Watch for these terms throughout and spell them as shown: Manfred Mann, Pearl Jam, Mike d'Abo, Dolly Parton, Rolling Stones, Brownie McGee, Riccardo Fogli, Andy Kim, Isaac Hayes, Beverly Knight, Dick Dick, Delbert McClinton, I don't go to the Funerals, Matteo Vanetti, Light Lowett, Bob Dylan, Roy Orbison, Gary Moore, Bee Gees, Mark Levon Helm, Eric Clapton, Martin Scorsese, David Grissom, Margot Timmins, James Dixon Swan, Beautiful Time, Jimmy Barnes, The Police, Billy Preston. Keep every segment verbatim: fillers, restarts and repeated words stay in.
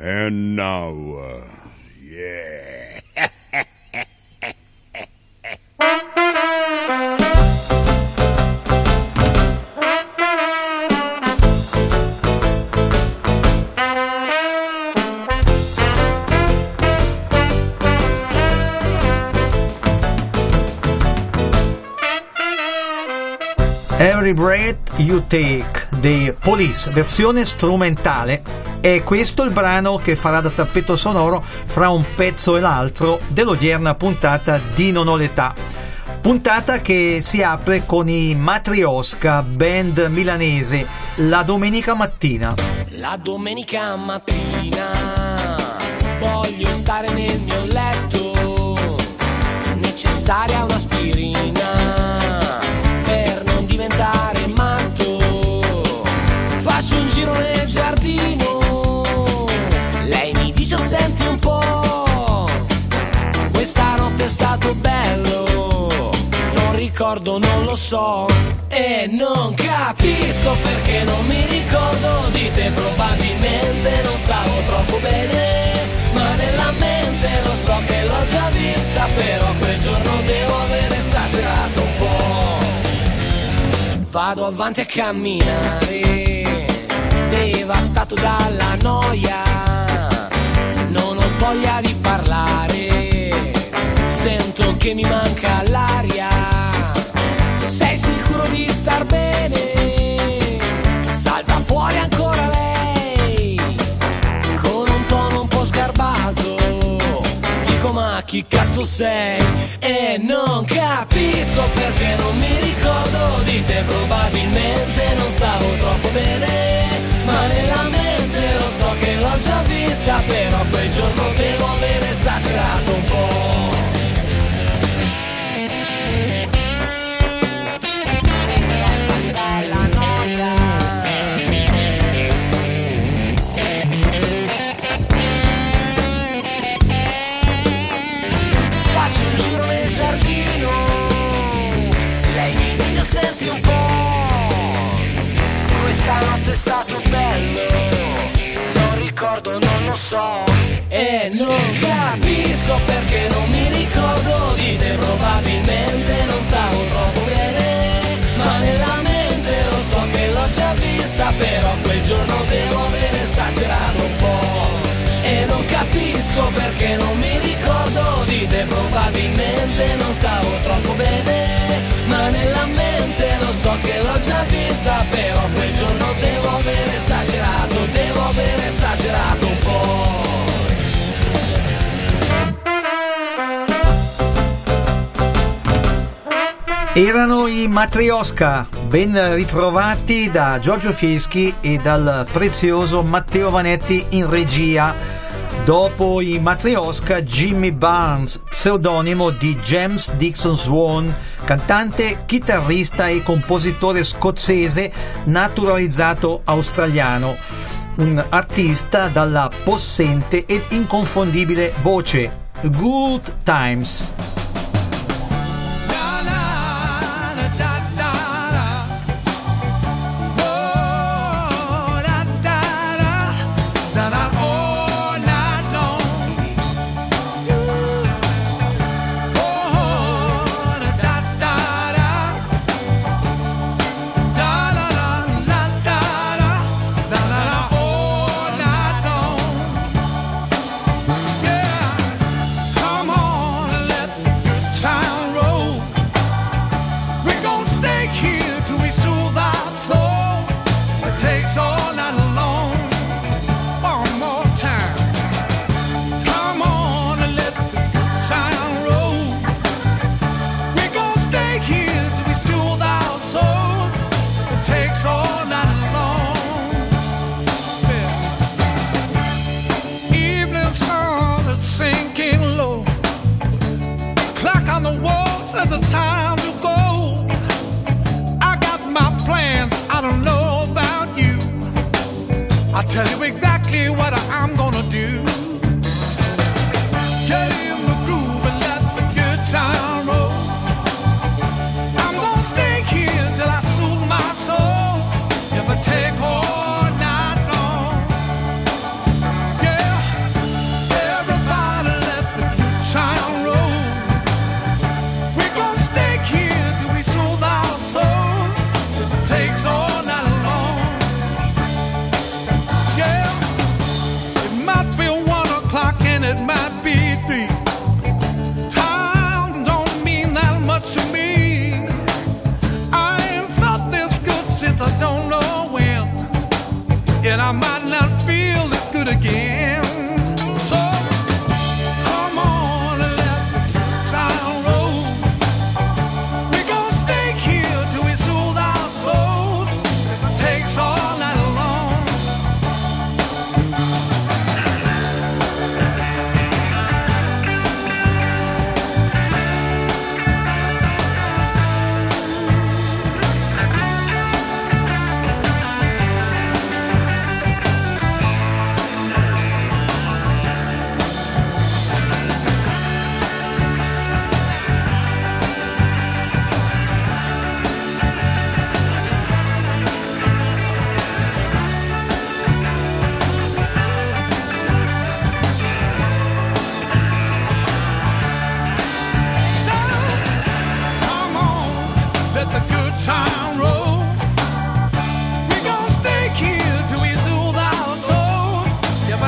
And now, uh, yeah. Every Breath You Take dei Police, versione strumentale. È questo il brano che farà da tappeto sonoro fra un pezzo e l'altro dell'odierna puntata di Non ho l'età. Puntata che si apre con i Matrioska, band milanese, la domenica mattina. La domenica mattina voglio stare nel mio letto, necessaria un'aspirina. Giro nel giardino, lei mi dice senti un po', questa notte è stato bello, non ricordo, non lo so, e non capisco perché non mi ricordo di te, probabilmente non stavo troppo bene, ma nella mente lo so che l'ho già vista, però quel giorno devo aver esagerato un po', vado avanti a camminare, devastato dalla noia, non ho voglia di parlare, sento che mi manca l'aria, sei sicuro di star bene, salta fuori ancora lei, con un tono un po' sgarbato, dico ma chi cazzo sei? E non capisco perché non mi ricordo di te, probabilmente non stavo troppo bene, ma nella mente lo so che l'ho già vista, però quel giorno devo aver esagerato un po'. La noia. Faccio un giro nel giardino, lei mi dice senti un po', questa notte è stato bello, non ricordo, non lo so, e non capisco perché non mi ricordo di te, probabilmente non stavo troppo bene, ma nella mente lo so che l'ho già vista, però quel giorno devo aver esagerato un po', e non capisco perché non mi ricordo di te, probabilmente non stavo troppo bene, ma nella mente lo so che l'ho già vista, però quel giorno devo aver esagerato, devo aver esagerato un po'. Erano i Matrioska, ben ritrovati da Giorgio Fieschi e dal prezioso Matteo Vanetti in regia. Dopo i Matrioska, Jimmy Barnes, pseudonimo di James Dixon Swan, cantante, chitarrista e compositore scozzese naturalizzato australiano, un artista dalla possente ed inconfondibile voce. Good Times. Take all night long. Yeah.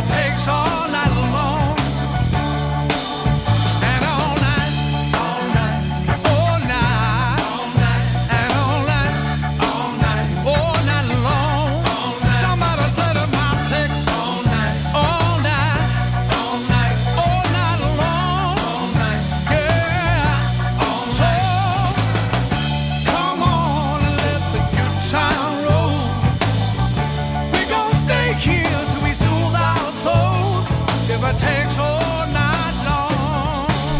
that takes all night long. And all night, all night, all night, all night, and all night, all night, all night long. Somebody said it might take all night, all night, all night, all night long. All night, yeah. So come on and let the good time roll. We gon' stay here.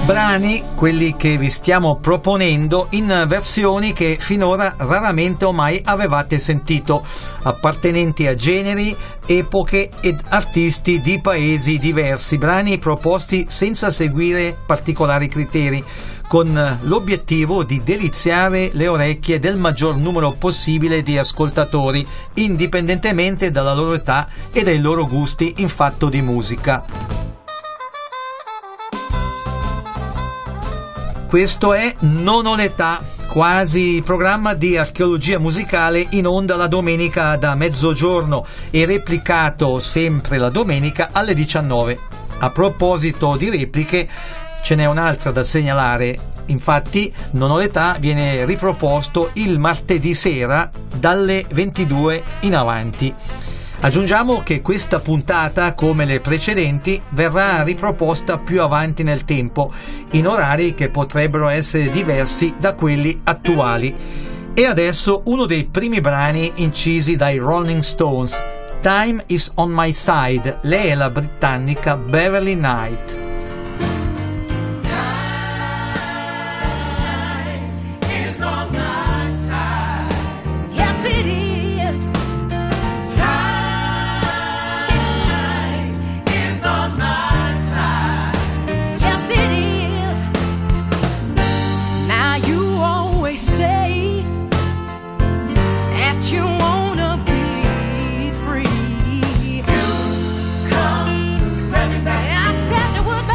Brani, quelli che vi stiamo proponendo, in versioni che finora raramente o mai avevate sentito, appartenenti a generi, epoche ed artisti di paesi diversi, brani proposti senza seguire particolari criteri, con l'obiettivo di deliziare le orecchie del maggior numero possibile di ascoltatori, indipendentemente dalla loro età e dai loro gusti in fatto di musica. Questo è Non ho l'età, quasi programma di archeologia musicale, in onda la domenica da mezzogiorno e replicato sempre la domenica alle diciannove. A proposito di repliche, ce n'è un'altra da segnalare, infatti Non ho l'età viene riproposto il martedì sera dalle ventidue in avanti. Aggiungiamo che questa puntata, come le precedenti, verrà riproposta più avanti nel tempo, in orari che potrebbero essere diversi da quelli attuali. E adesso uno dei primi brani incisi dai Rolling Stones, Time is on my side, lei è la britannica Beverly Knight. I said there would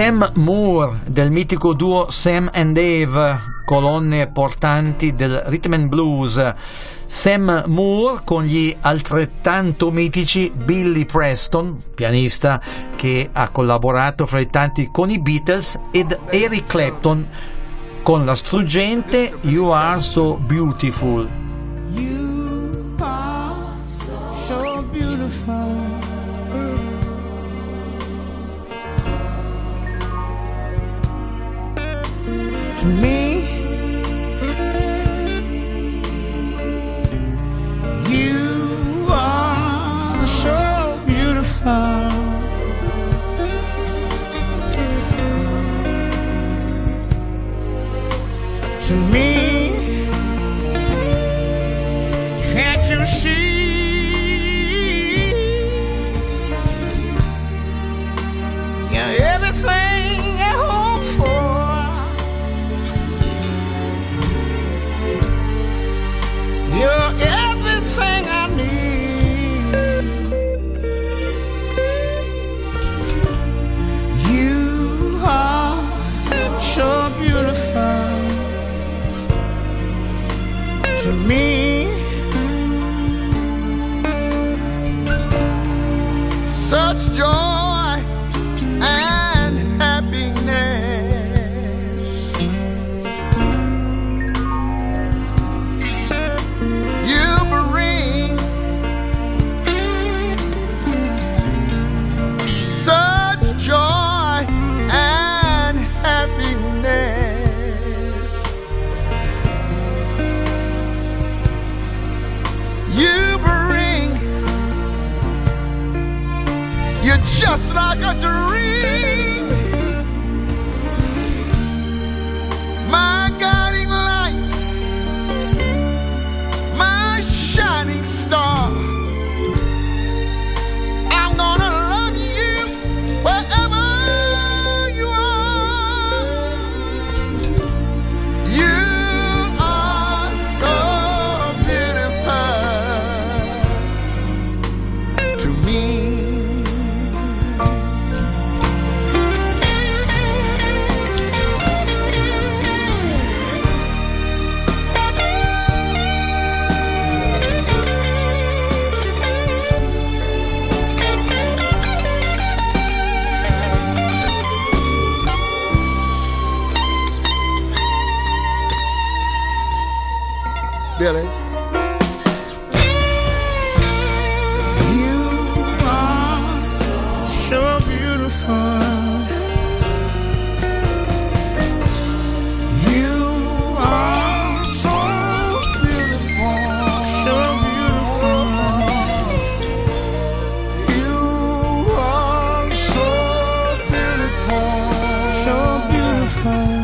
Sam Moore del mitico duo Sam and Dave, colonne portanti del rhythm and blues. Sam Moore con gli altrettanto mitici Billy Preston, pianista che ha collaborato fra i tanti con i Beatles, ed Eric Clapton con la struggente You Are So Beautiful. You are so beautiful. To me, you are so beautiful. To me, can't you see? You're everything I hope for. You're everything I need. You are such a beautiful to me. Such joy and happiness. Just like a dream, my guiding light, my shining star. I'm gonna love you wherever you are. You are so beautiful to me. Billy. You are so beautiful. You are so beautiful, so beautiful. You are so beautiful, so beautiful.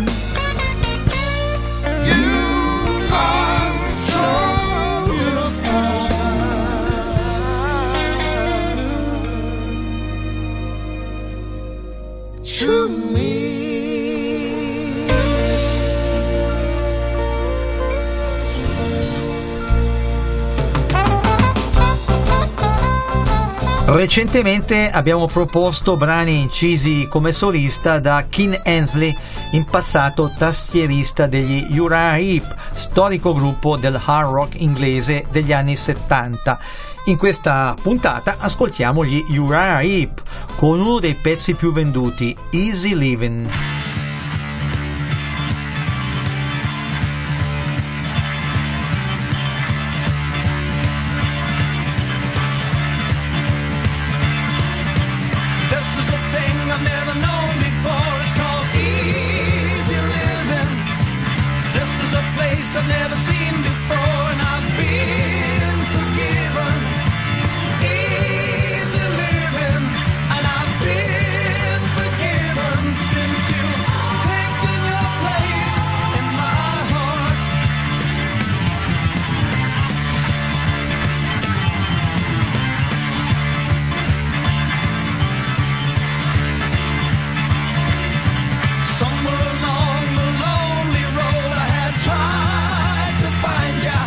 Recentemente abbiamo proposto brani incisi come solista da Ken Hensley, in passato tastierista degli Uriah Heep, storico gruppo del hard rock inglese degli anni settanta. In questa puntata ascoltiamo gli Uriah Heep con uno dei pezzi più venduti, Easy Living. Somewhere along the lonely road I had tried to find you.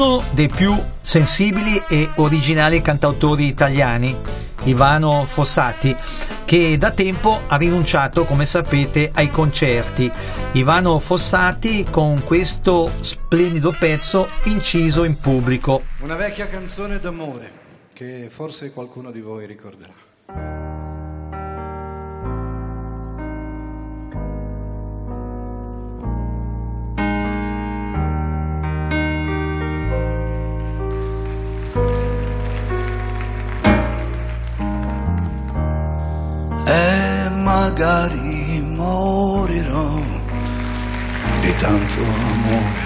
uno dei più sensibili e originali cantautori italiani, Ivano Fossati, che da tempo ha rinunciato, come sapete, ai concerti. Ivano Fossati con questo splendido pezzo inciso in pubblico. Una vecchia canzone d'amore che forse qualcuno di voi ricorderà. E magari morirò di tanto amore,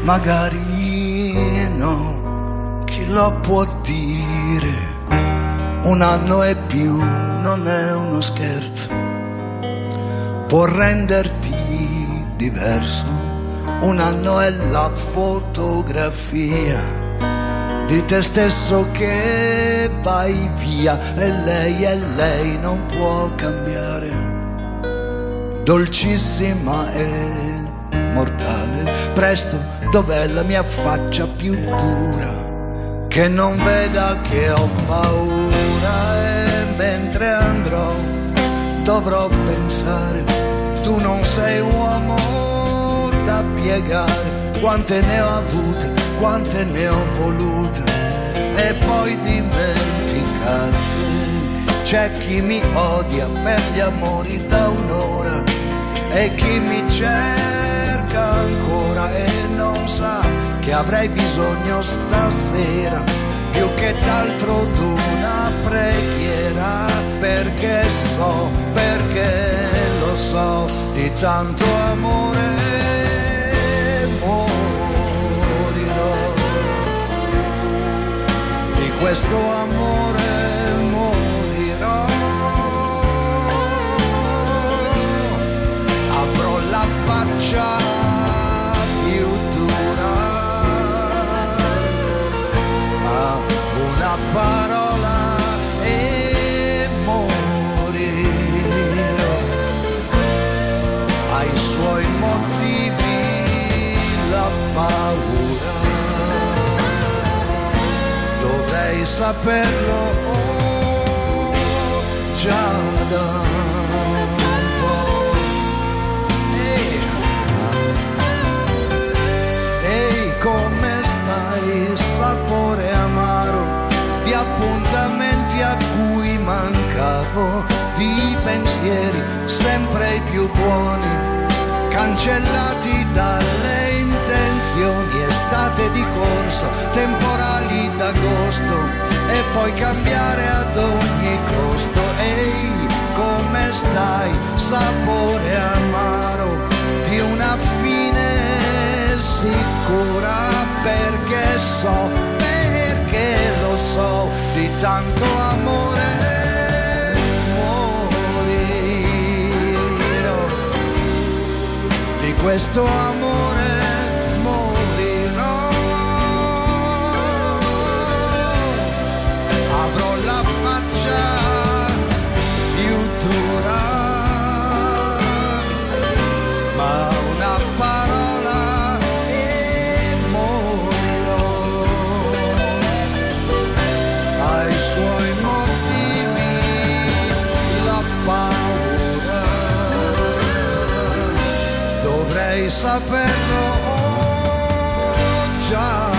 magari no, chi lo può dire? Un anno e più non è uno scherzo, può renderti diverso. Un anno è la fotografia di te stesso che vai via, e lei e lei non può cambiare, dolcissima e mortale. Presto, dov'è la mia faccia più dura, che non veda che ho paura? E mentre andrò dovrò pensare, tu non sei uomo da piegare. Quante ne ho avute, quante ne ho volute, e poi dimenticarti. C'è chi mi odia per gli amori da un'ora, e chi mi cerca ancora, e non sa che avrei bisogno stasera più che d'altro d'una preghiera. Perché so, perché lo so, di tanto amore questo amore morirò. Avrò la faccia più dura, ma una parola e morirò. Ai suoi motivi la paura, saperlo oh, già da un po'. Ehi, hey. hey, come stai? Sapore amaro di appuntamenti a cui mancavo, di pensieri sempre i più buoni, cancellati dalle intenzioni. Estate di corsa, temporali d'agosto, e poi cambiare ad ogni costo. Ehi, come stai? Sapore amaro di una fine sicura. Perché so, perché lo so, di tanto amore morirò. Di questo amore avrò la faccia più dura, ma una parola e morirò. Ai suoi motivi la paura, dovrei saperlo già.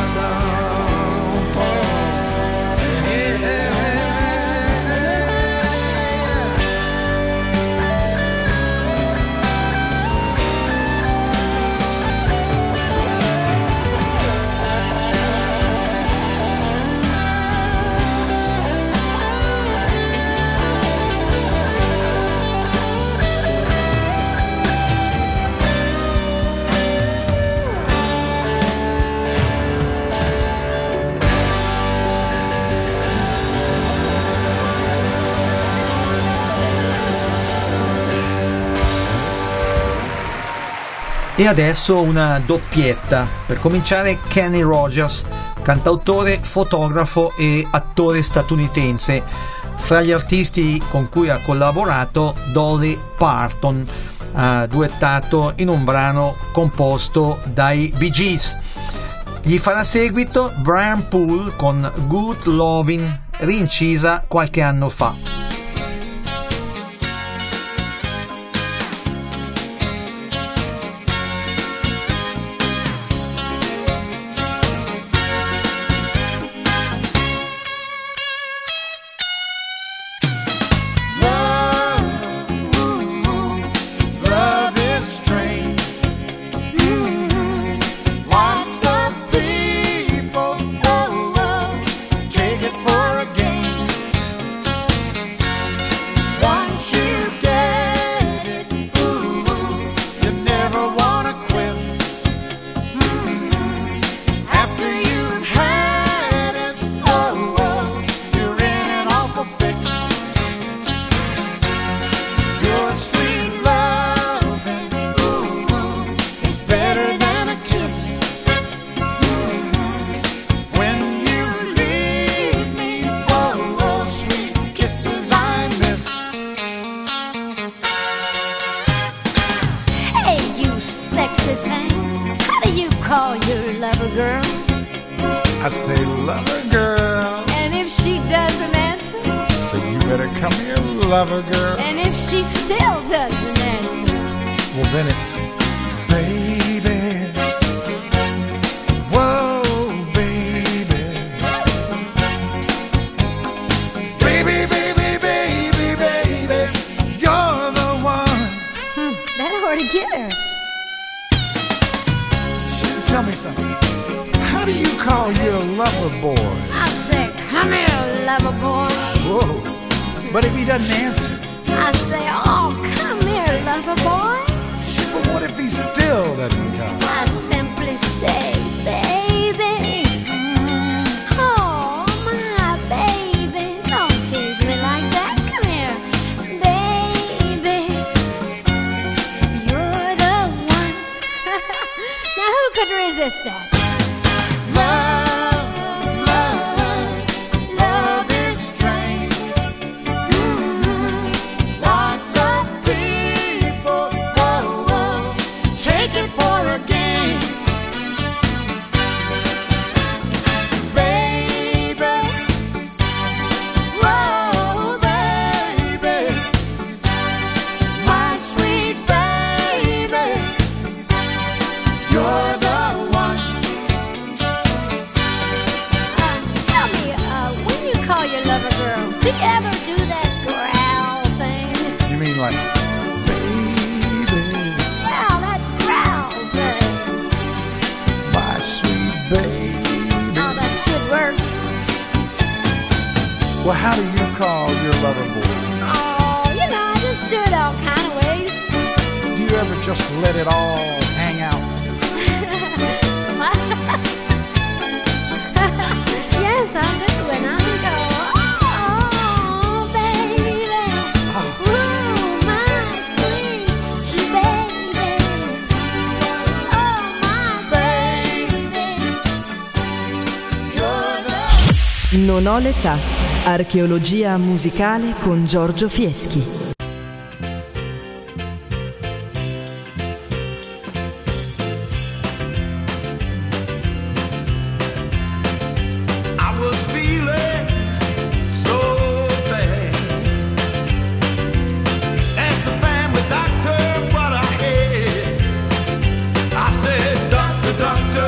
E adesso una doppietta. Per cominciare, Kenny Rogers, cantautore, fotografo e attore statunitense. Fra gli artisti con cui ha collaborato Dolly Parton, eh, duettato in un brano composto dai Bee Gees. Gli farà seguito Brian Poole con Good Lovin', rincisa qualche anno fa. Non ho l'età. Archeologia musicale con Giorgio Fieschi. Doctor,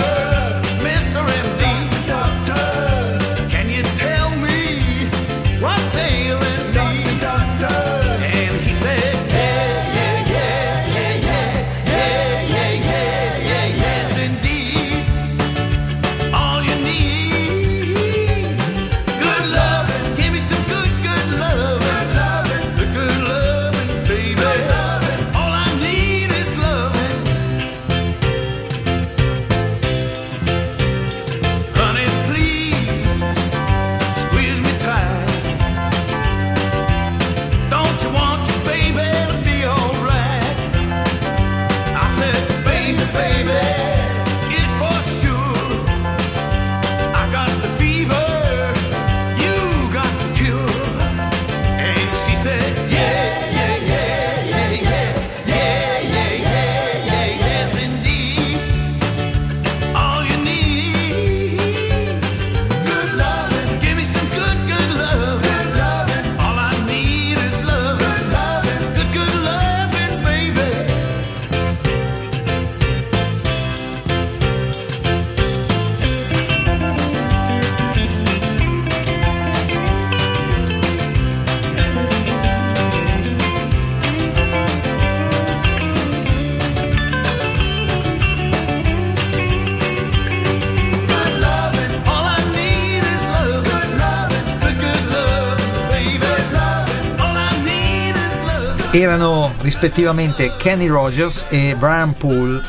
erano rispettivamente Kenny Rogers e Brian Poole.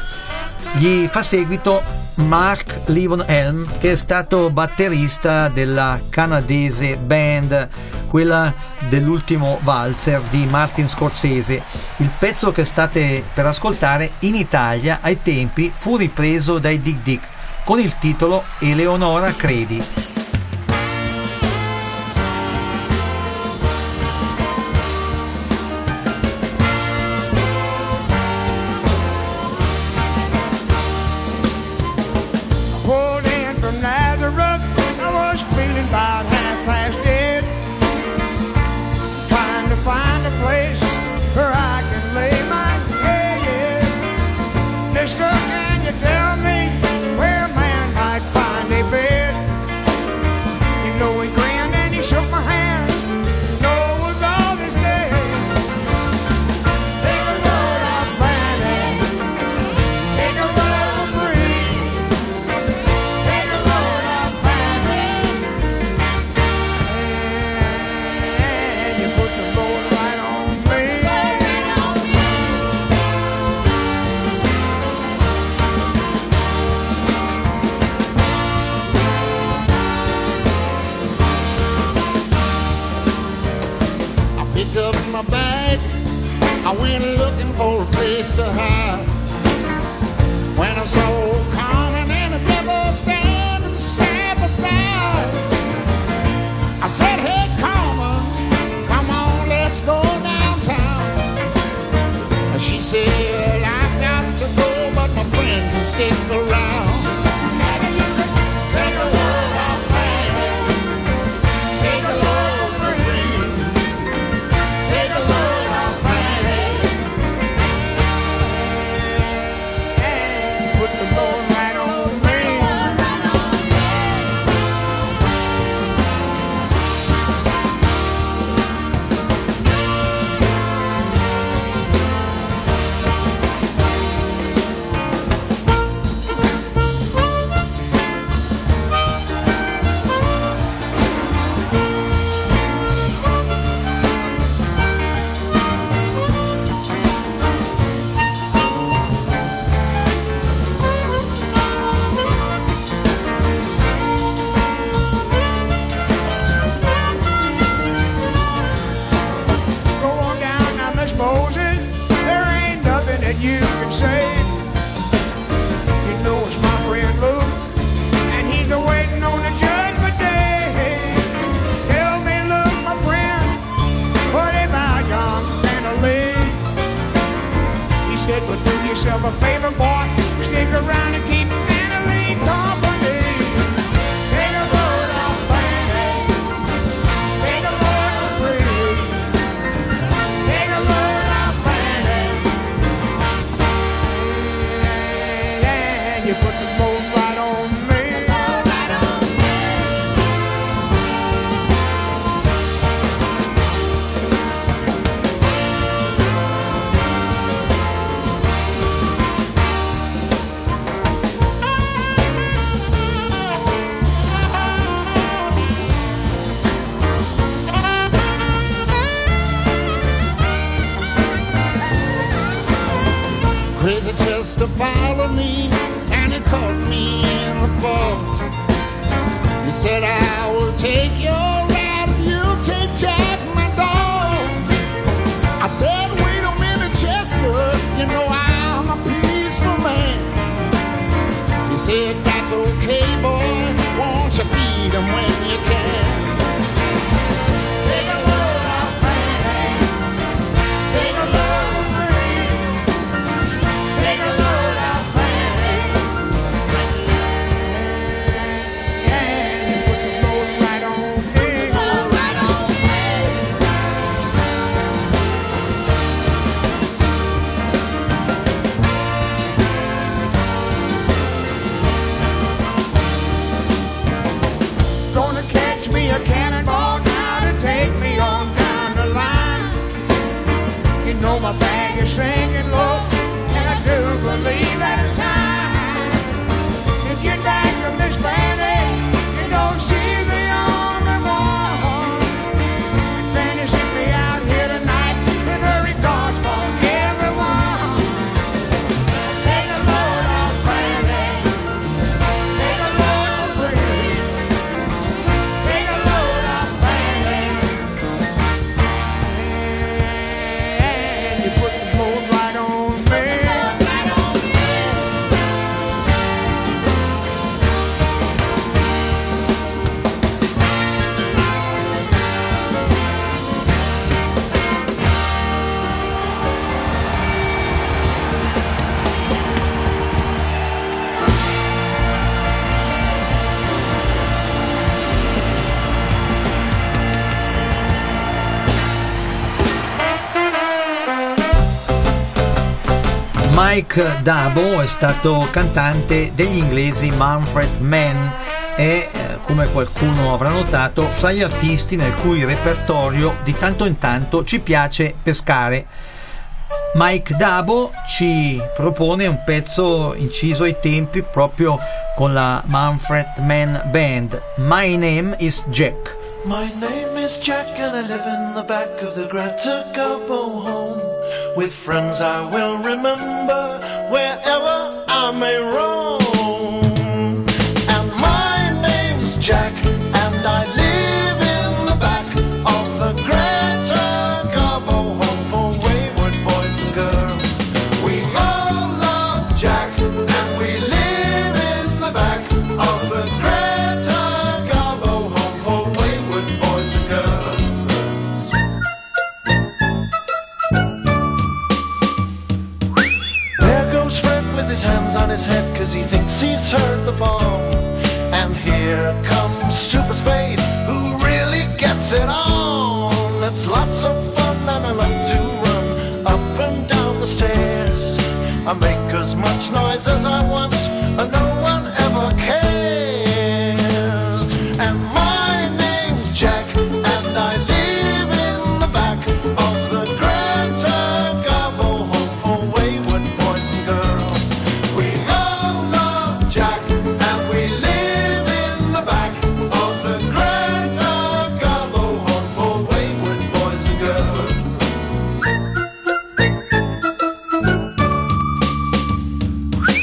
Gli fa seguito Mark Levon Helm, che è stato batterista della canadese band, quella dell'ultimo valzer di Martin Scorsese. Il pezzo che state per ascoltare in Italia ai tempi fu ripreso dai Dick Dick con il titolo Eleonora Credi. About half past dead, trying to find a place where I can lay my head. This look, can you tell me where a man might find a bed? You know he grinned and he shook my hand. No was all he said. Take a load off planet, take a load of free, take a load off planet. Back. I went looking for a place to hide when I saw Carmen and the devil standing side by side. I said, "Hey, Carmen, come on, let's go downtown." And she said, "I've got to go, but my friend can stick around." To follow me, and he caught me in the fall. He said, "I will take your ride, and you'll take Jack, my dog." I said, "Wait a minute, Chester, you know I'm a peaceful man." He said, "That's okay, boy, won't you feed him when you can?" Take a load off planet, take a load of free, take a load off planet. And you put the load right on me. Load right on me. Gonna catch me a cannonball now to take me on down the line. You know my bag is singing low. Do believe that it's time to get back from this planet. You don't see the only one. And fantasy me out here tonight with her regard. Mike d'Abo è stato cantante degli inglesi Manfred Mann e, come qualcuno avrà notato, fra gli artisti nel cui repertorio di tanto in tanto ci piace pescare. Mike d'Abo ci propone un pezzo inciso ai tempi proprio con la Manfred Mann Band, My Name is Jack. My name is Jack and I live in the back of the Greta Garbo home. With friends I will remember wherever I may roam. And my name's Jack and I live in the back of the Greta Garbo home for wayward boys and girls. We all love Jack and we live in the back of the Greta Garbo home for wayward boys and girls. His hands on his head cause he thinks he's heard the bomb. And here comes Super Spade who really gets it on. It's lots of fun and I like to run up and down the stairs. I make as much noise as I want and no one ever cares. And my name's Jack and I live in the back of the Greta Garbo home for wayward boys and girls.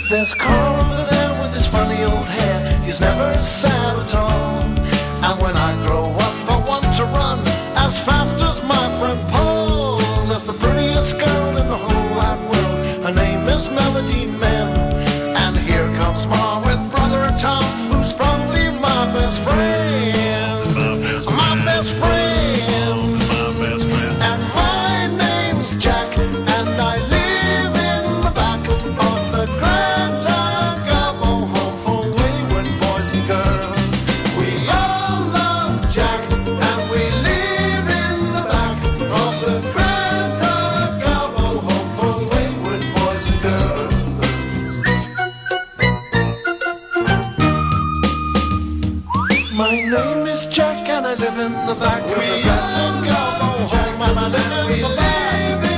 There's Carl over there with his funny old hair. He's never sad at all. And when I grow up I want to run as fast as my friend Paul. There's the prettiest girl in the whole wide world. Her name is Melody Mann. And here comes Ma with brother Tom, who's probably my best friend. My best friend, my best friend, my best friend. And my name's Jack and I live in the back of the ground. In the back we of the Greta Garbo home, and I live in the back,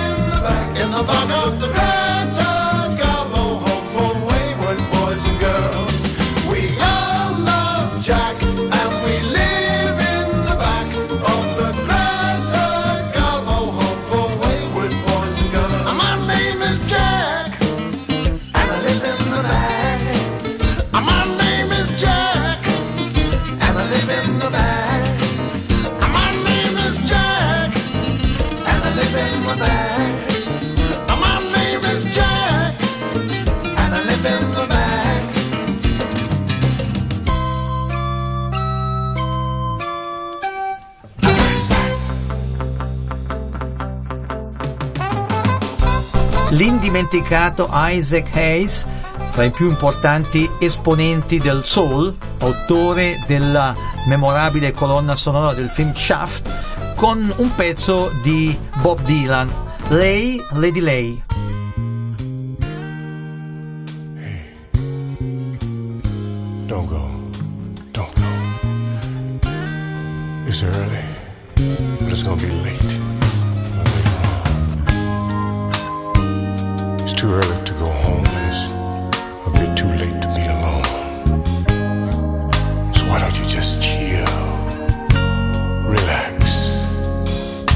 in the back, in the back of the Greta Garbo home for wayward boys and girls. We all love Jack, and we live in the back of the Greta Garbo home for wayward boys and girls. And my name is Jack, and I live in the back. And my name is Jack, and I live in the back. L'indimenticato Isaac Hayes, fra i più importanti esponenti del soul, autore della memorabile colonna sonora del film Shaft, con un pezzo di Bob Dylan, Lay, Lady Lay. Hey, don't go, don't go. It's early, but it's gonna be late. It's too early to go home and it's a bit too late to be alone. So why don't you just chill, relax.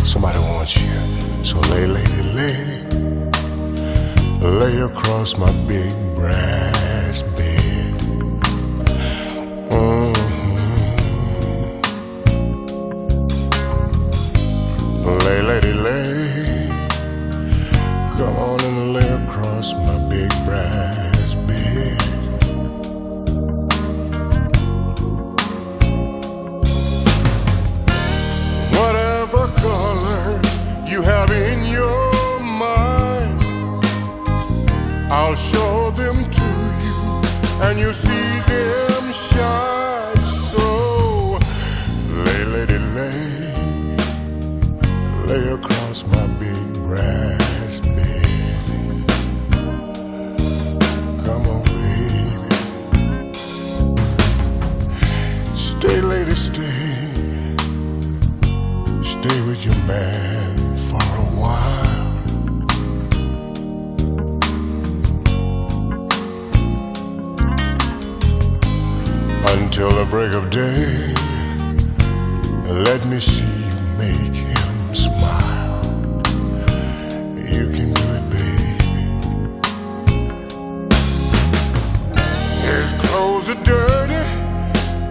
Somebody wants you, so lay, lady, lay. Lay across my big brass bed. Mm-hmm. Lay, lady, lay. Come on and lay across my big brass bed. Whatever colors you have in your mind, I'll show them to you and you'll see them shine. So lay, lady, lay, lay across my big brass bed. till the break of day. Let me see you make him smile. You can do it, baby. His clothes are dirty,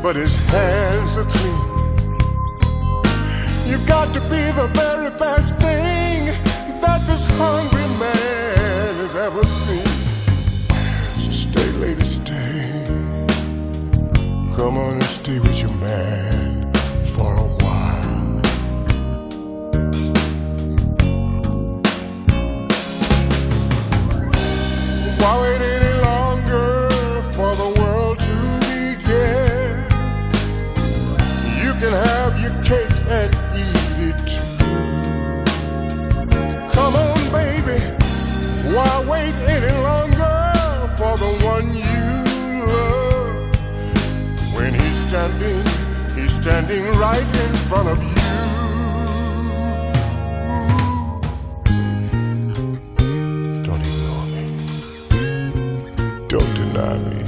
but his hands are clean. You got to be the very best thing that this hungry man has ever seen. So stay, lady, stay. Come on and stay with your man for a while. Why wait any longer for the world to begin? You can have your cake and eat it too. Come on, baby, why wait any longer for the one you love? When he's standing, he's standing right in front of you. Don't ignore me. Don't deny me.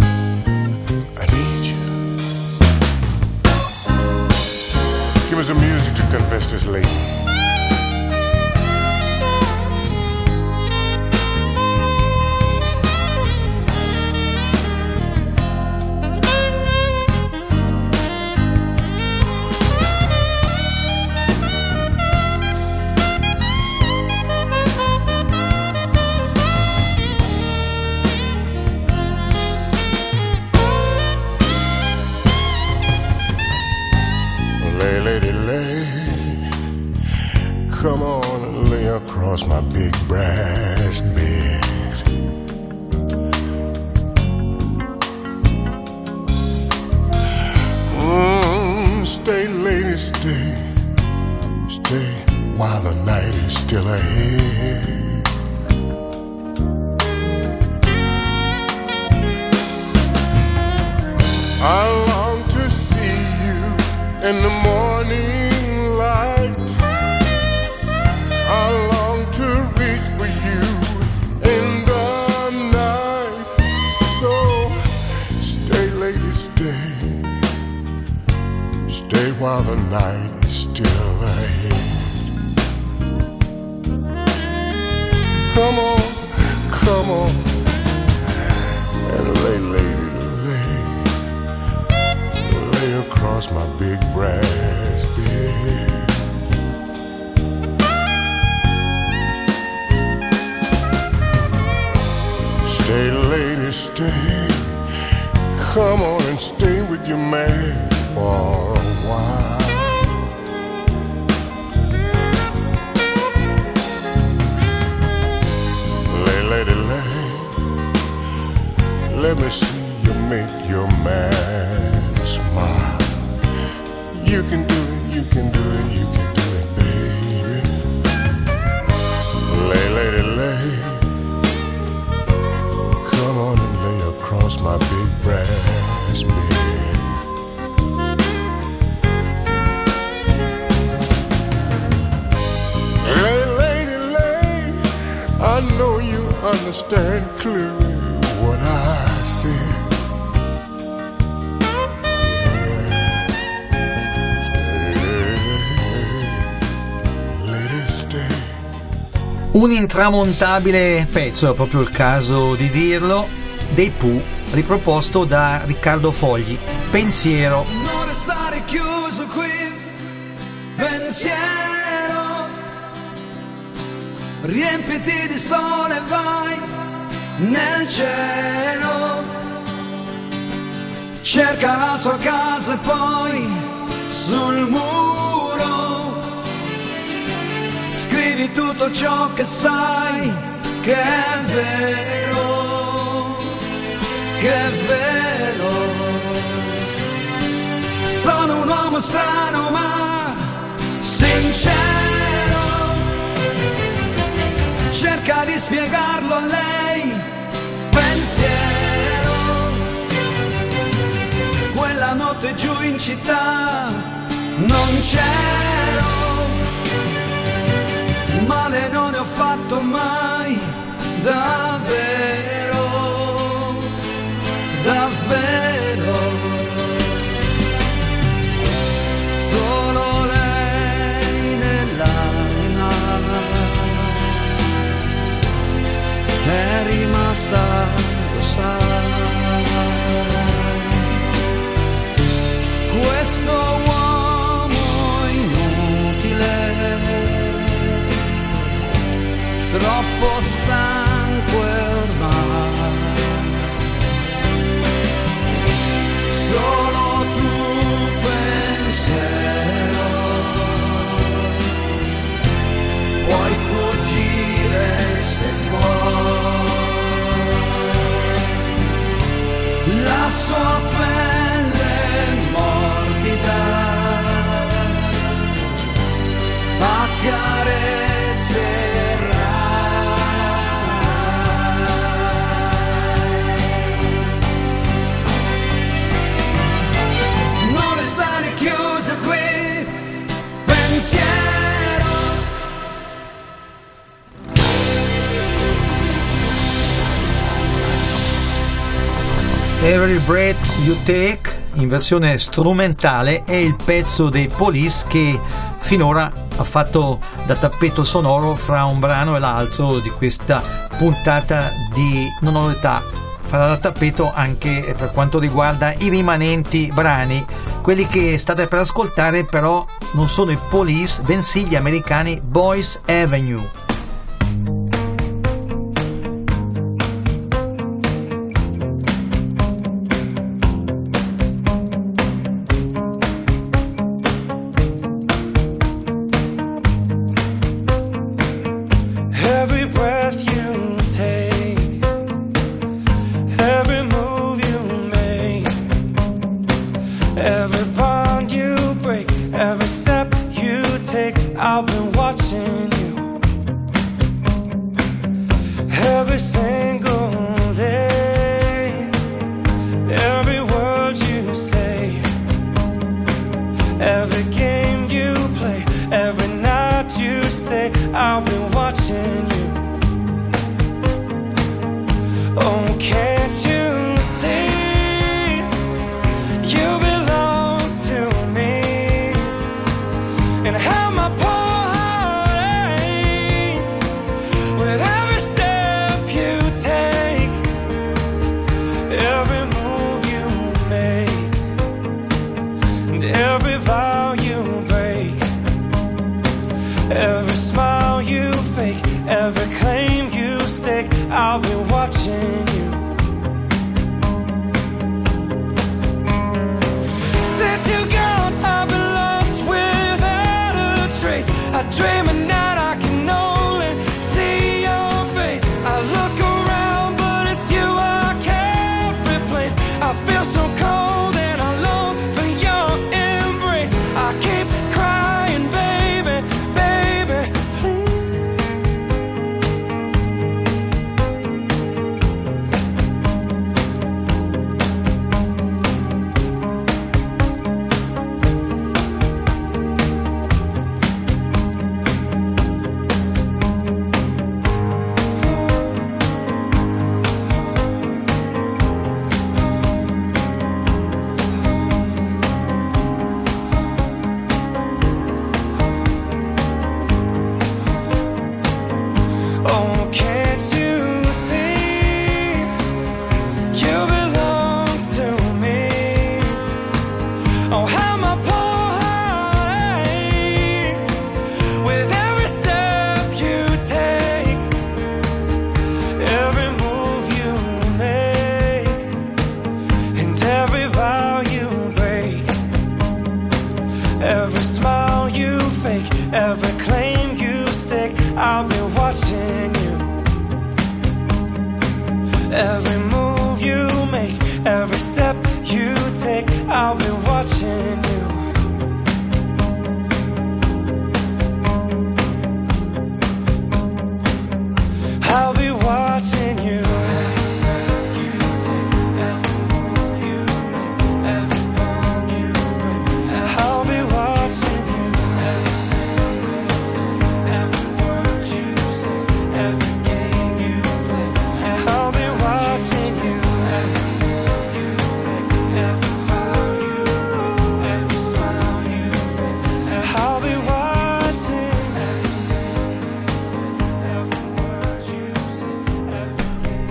I need you. Give us the music to confess this lady. Come on and lay across my big brass bed. Mm, stay, lady, stay. Stay while the night is still ahead. I long to see you in the morning light. I long to reach for you in the night. So stay, lady, stay. Stay while the night is still ahead. Come on, come on, and lay, lady, lay, lay across my big brass bed. Stay, lady, stay. Come on and stay with your man for a while. Lay, lady, lay. Let me see you make your man smile. You can do it, you can do it, you can do it, baby. Lay, lady, lay. Come on and lay across my big brass bed. Lay, lady, lay. I know you understand clearly what I said. Un intramontabile pezzo, è proprio il caso di dirlo, dei Pooh, riproposto da Riccardo Fogli. Pensiero. Non restare chiuso qui, pensiero. Riempiti di sole e vai nel cielo. Cerca la sua casa e poi sul muro scrivi tutto ciò che sai che è vero, che è vero. Sono un uomo strano ma sincero. Cerca di spiegarlo a lei, pensiero. Quella notte giù in città non c'ero, male non ne ho fatto mai, davvero, davvero. è rimasta, lo sai. Questo uomo inutile, troppo stanco ormai. Solo tu pensiero, puoi fuggire se vuoi. La sua pelle morbida accarezzerà. Every Breath You Take in versione strumentale è il pezzo dei Police che finora ha fatto da tappeto sonoro fra un brano e l'altro di questa puntata di Non ho l'età. Farà da tappeto anche per quanto riguarda i rimanenti brani, quelli che state per ascoltare però non sono i Police bensì gli americani Boyce Avenue. I'll be watching.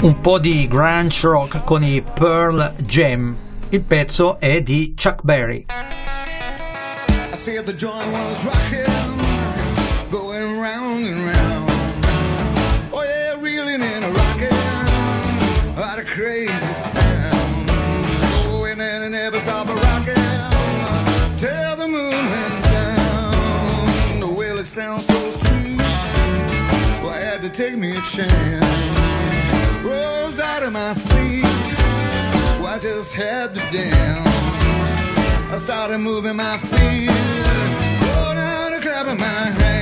un po' di grunge rock con i Pearl Jam. Il pezzo è di Chuck Berry. I see the joint was rocking, going round and round. Oh yeah, reeling and rocking, what a crazy sound. Going in and never stop rocking, till the moon went down. Oh well, it sounds so sweet, well I had to take me a chance. Rose out of my seat, well I just had to dance. I started moving my feet, go down and clapping my hands.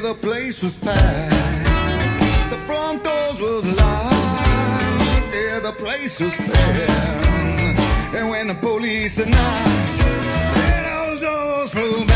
The place was packed, the front doors was locked, yeah, the place was packed. And when the police had knocked, yeah, those doors flew back.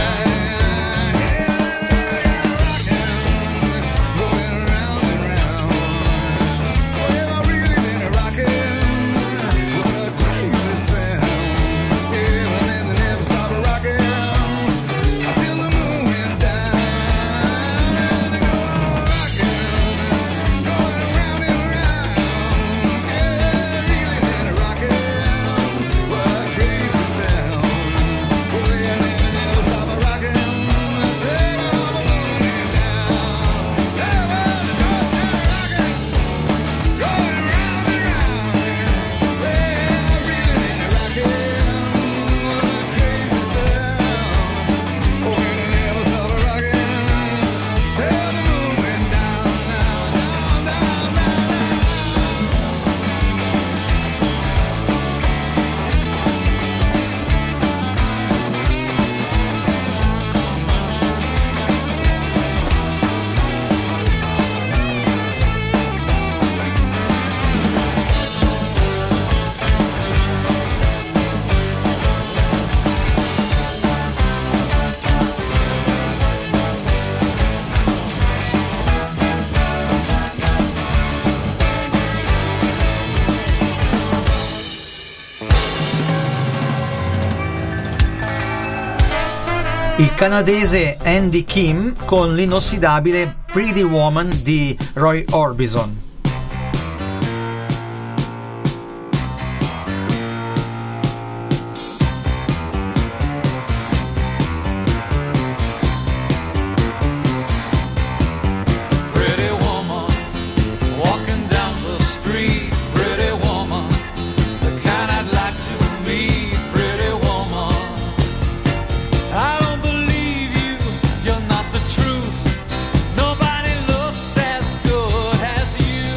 Il canadese Andy Kim con l'inossidabile Pretty Woman di Roy Orbison. You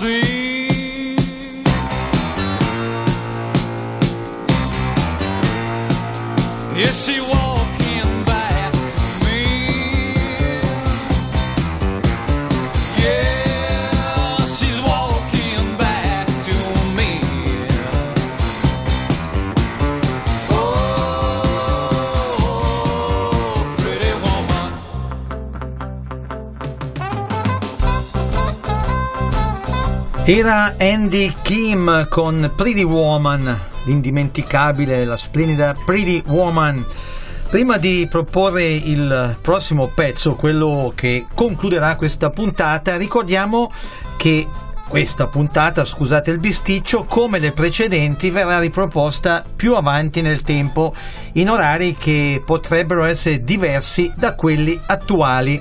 sea. Yes, she walking back to me. Yeah, she's walking back to me. Oh, pretty woman. Era Andy Kim con Pretty Woman, l'indimenticabile, la splendida Pretty Woman. Prima di proporre il prossimo pezzo, quello che concluderà questa puntata, ricordiamo che questa puntata, scusate il bisticcio, come le precedenti, verrà riproposta più avanti nel tempo, in orari che potrebbero essere diversi da quelli attuali.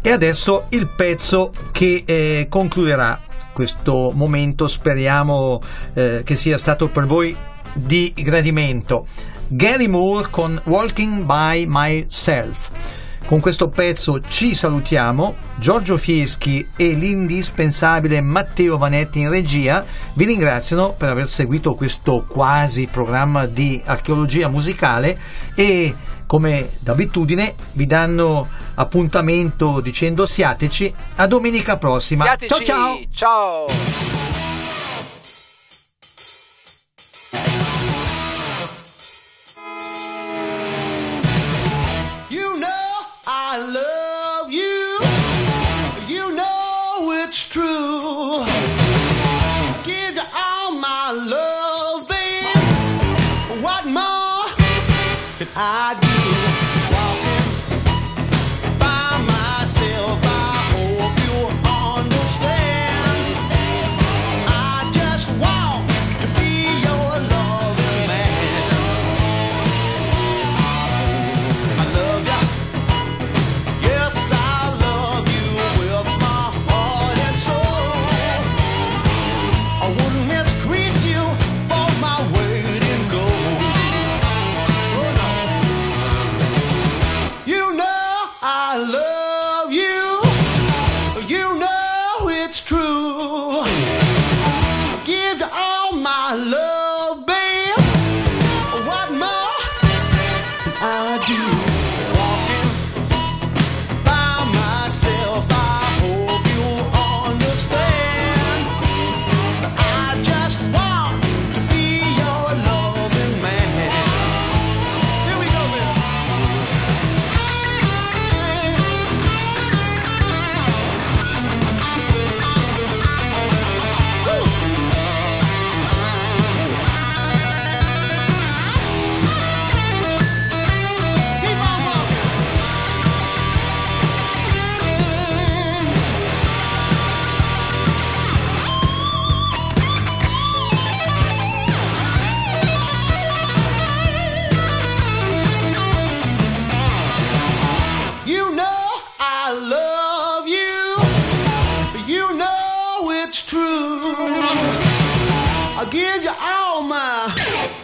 E adesso il pezzo che eh, concluderà questo momento, speriamo eh, che sia stato per voi di gradimento. Gary Moore con Walking by Myself. Con questo pezzo ci salutiamo. Giorgio Fieschi e l'indispensabile Matteo Vanetti in regia vi ringraziano per aver seguito questo quasi programma di archeologia musicale e, come d'abitudine, vi danno appuntamento dicendo siateci a domenica prossima. Siateci. Ciao ciao! Ciao! I do. Walking by myself, I hope you understand. I just want to be your loving man. I love you, yes I love you with my heart and soul. I wouldn't mistreat you for my weight in gold. I love you, you know it's true. Give you all my love, babe. What more can I do? Walking by myself, I hope you understand. I just want to be your loving man. Here we go, Bill. Keep on walking. You know I love you. You know it's true. I'll give you all my